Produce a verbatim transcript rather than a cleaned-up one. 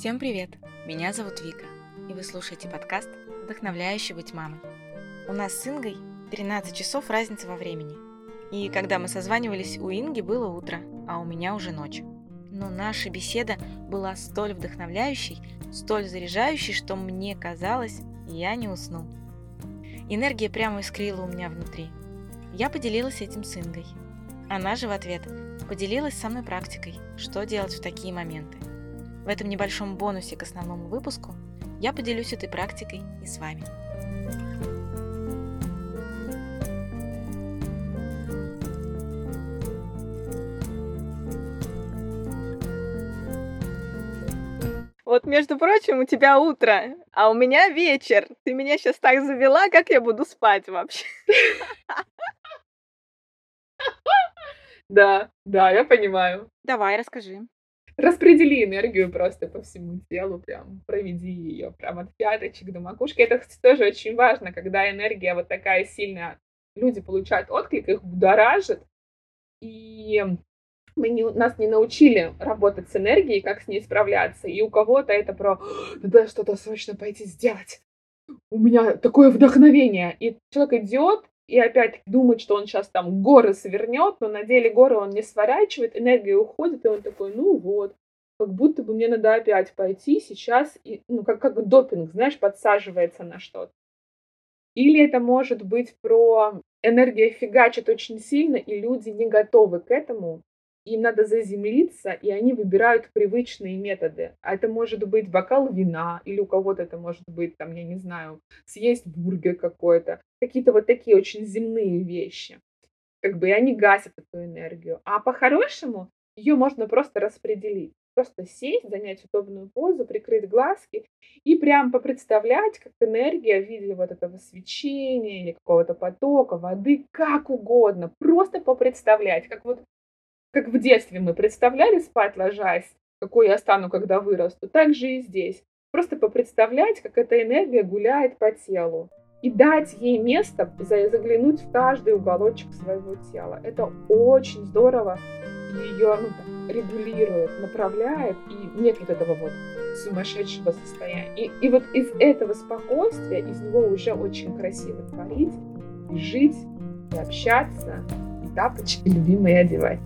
Всем привет! Меня зовут Вика, и вы слушаете подкаст «Вдохновляющий быть мамой». У нас с Ингой тринадцать часов разница во времени. И когда мы созванивались, у Инги было утро, а у меня уже ночь. Но наша беседа была столь вдохновляющей, столь заряжающей, что мне казалось, я не усну. Энергия прямо искрила у меня внутри. Я поделилась этим с Ингой. Она же в ответ поделилась со мной практикой, что делать в такие моменты. В этом небольшом бонусе к основному выпуску я поделюсь этой практикой и с вами. Вот, между прочим, у тебя утро, а у меня вечер. Ты меня сейчас так завела, как я буду спать вообще? Да, да, я понимаю. Давай, расскажи. Распредели энергию просто по всему телу, прям проведи ее, прям от пяточек до макушки. Это, кстати, тоже очень важно, когда энергия вот такая сильная, люди получают отклик, их будоражит, и мы не, нас не научили работать с энергией, как с ней справляться. И у кого-то это про «надо что-то срочно пойти сделать, у меня такое вдохновение». И человек идет и опять думает, что он сейчас там горы свернет, но на деле горы он не сворачивает, энергия уходит, и он такой, ну вот, как будто бы мне надо опять пойти сейчас, и, ну, как, как допинг, знаешь, подсаживается на что-то. Или это может быть про энергия фигачит очень сильно, и люди не готовы к этому, им надо заземлиться, и они выбирают привычные методы. А это может быть бокал вина, или у кого-то это может быть, там, я не знаю, съесть бургер какой-то. Какие-то вот такие очень земные вещи. Как бы и они гасят эту энергию. А по-хорошему ее можно просто распределить. Просто сесть, занять удобную позу, прикрыть глазки и прям попредставлять, как энергия в виде вот этого свечения или какого-то потока, воды, как угодно. Просто попредставлять, как вот как в детстве мы представляли, спать ложась, какой я стану, когда вырасту, так же и здесь. Просто попредставлять, как эта энергия гуляет по телу. И дать ей место заглянуть в каждый уголочек своего тела. Это очень здорово ее, ну, так, регулирует, направляет, и нет вот этого вот сумасшедшего состояния. И, и вот из этого спокойствия, из него уже очень красиво творить, и жить, и общаться, и тапочки любимые одевать.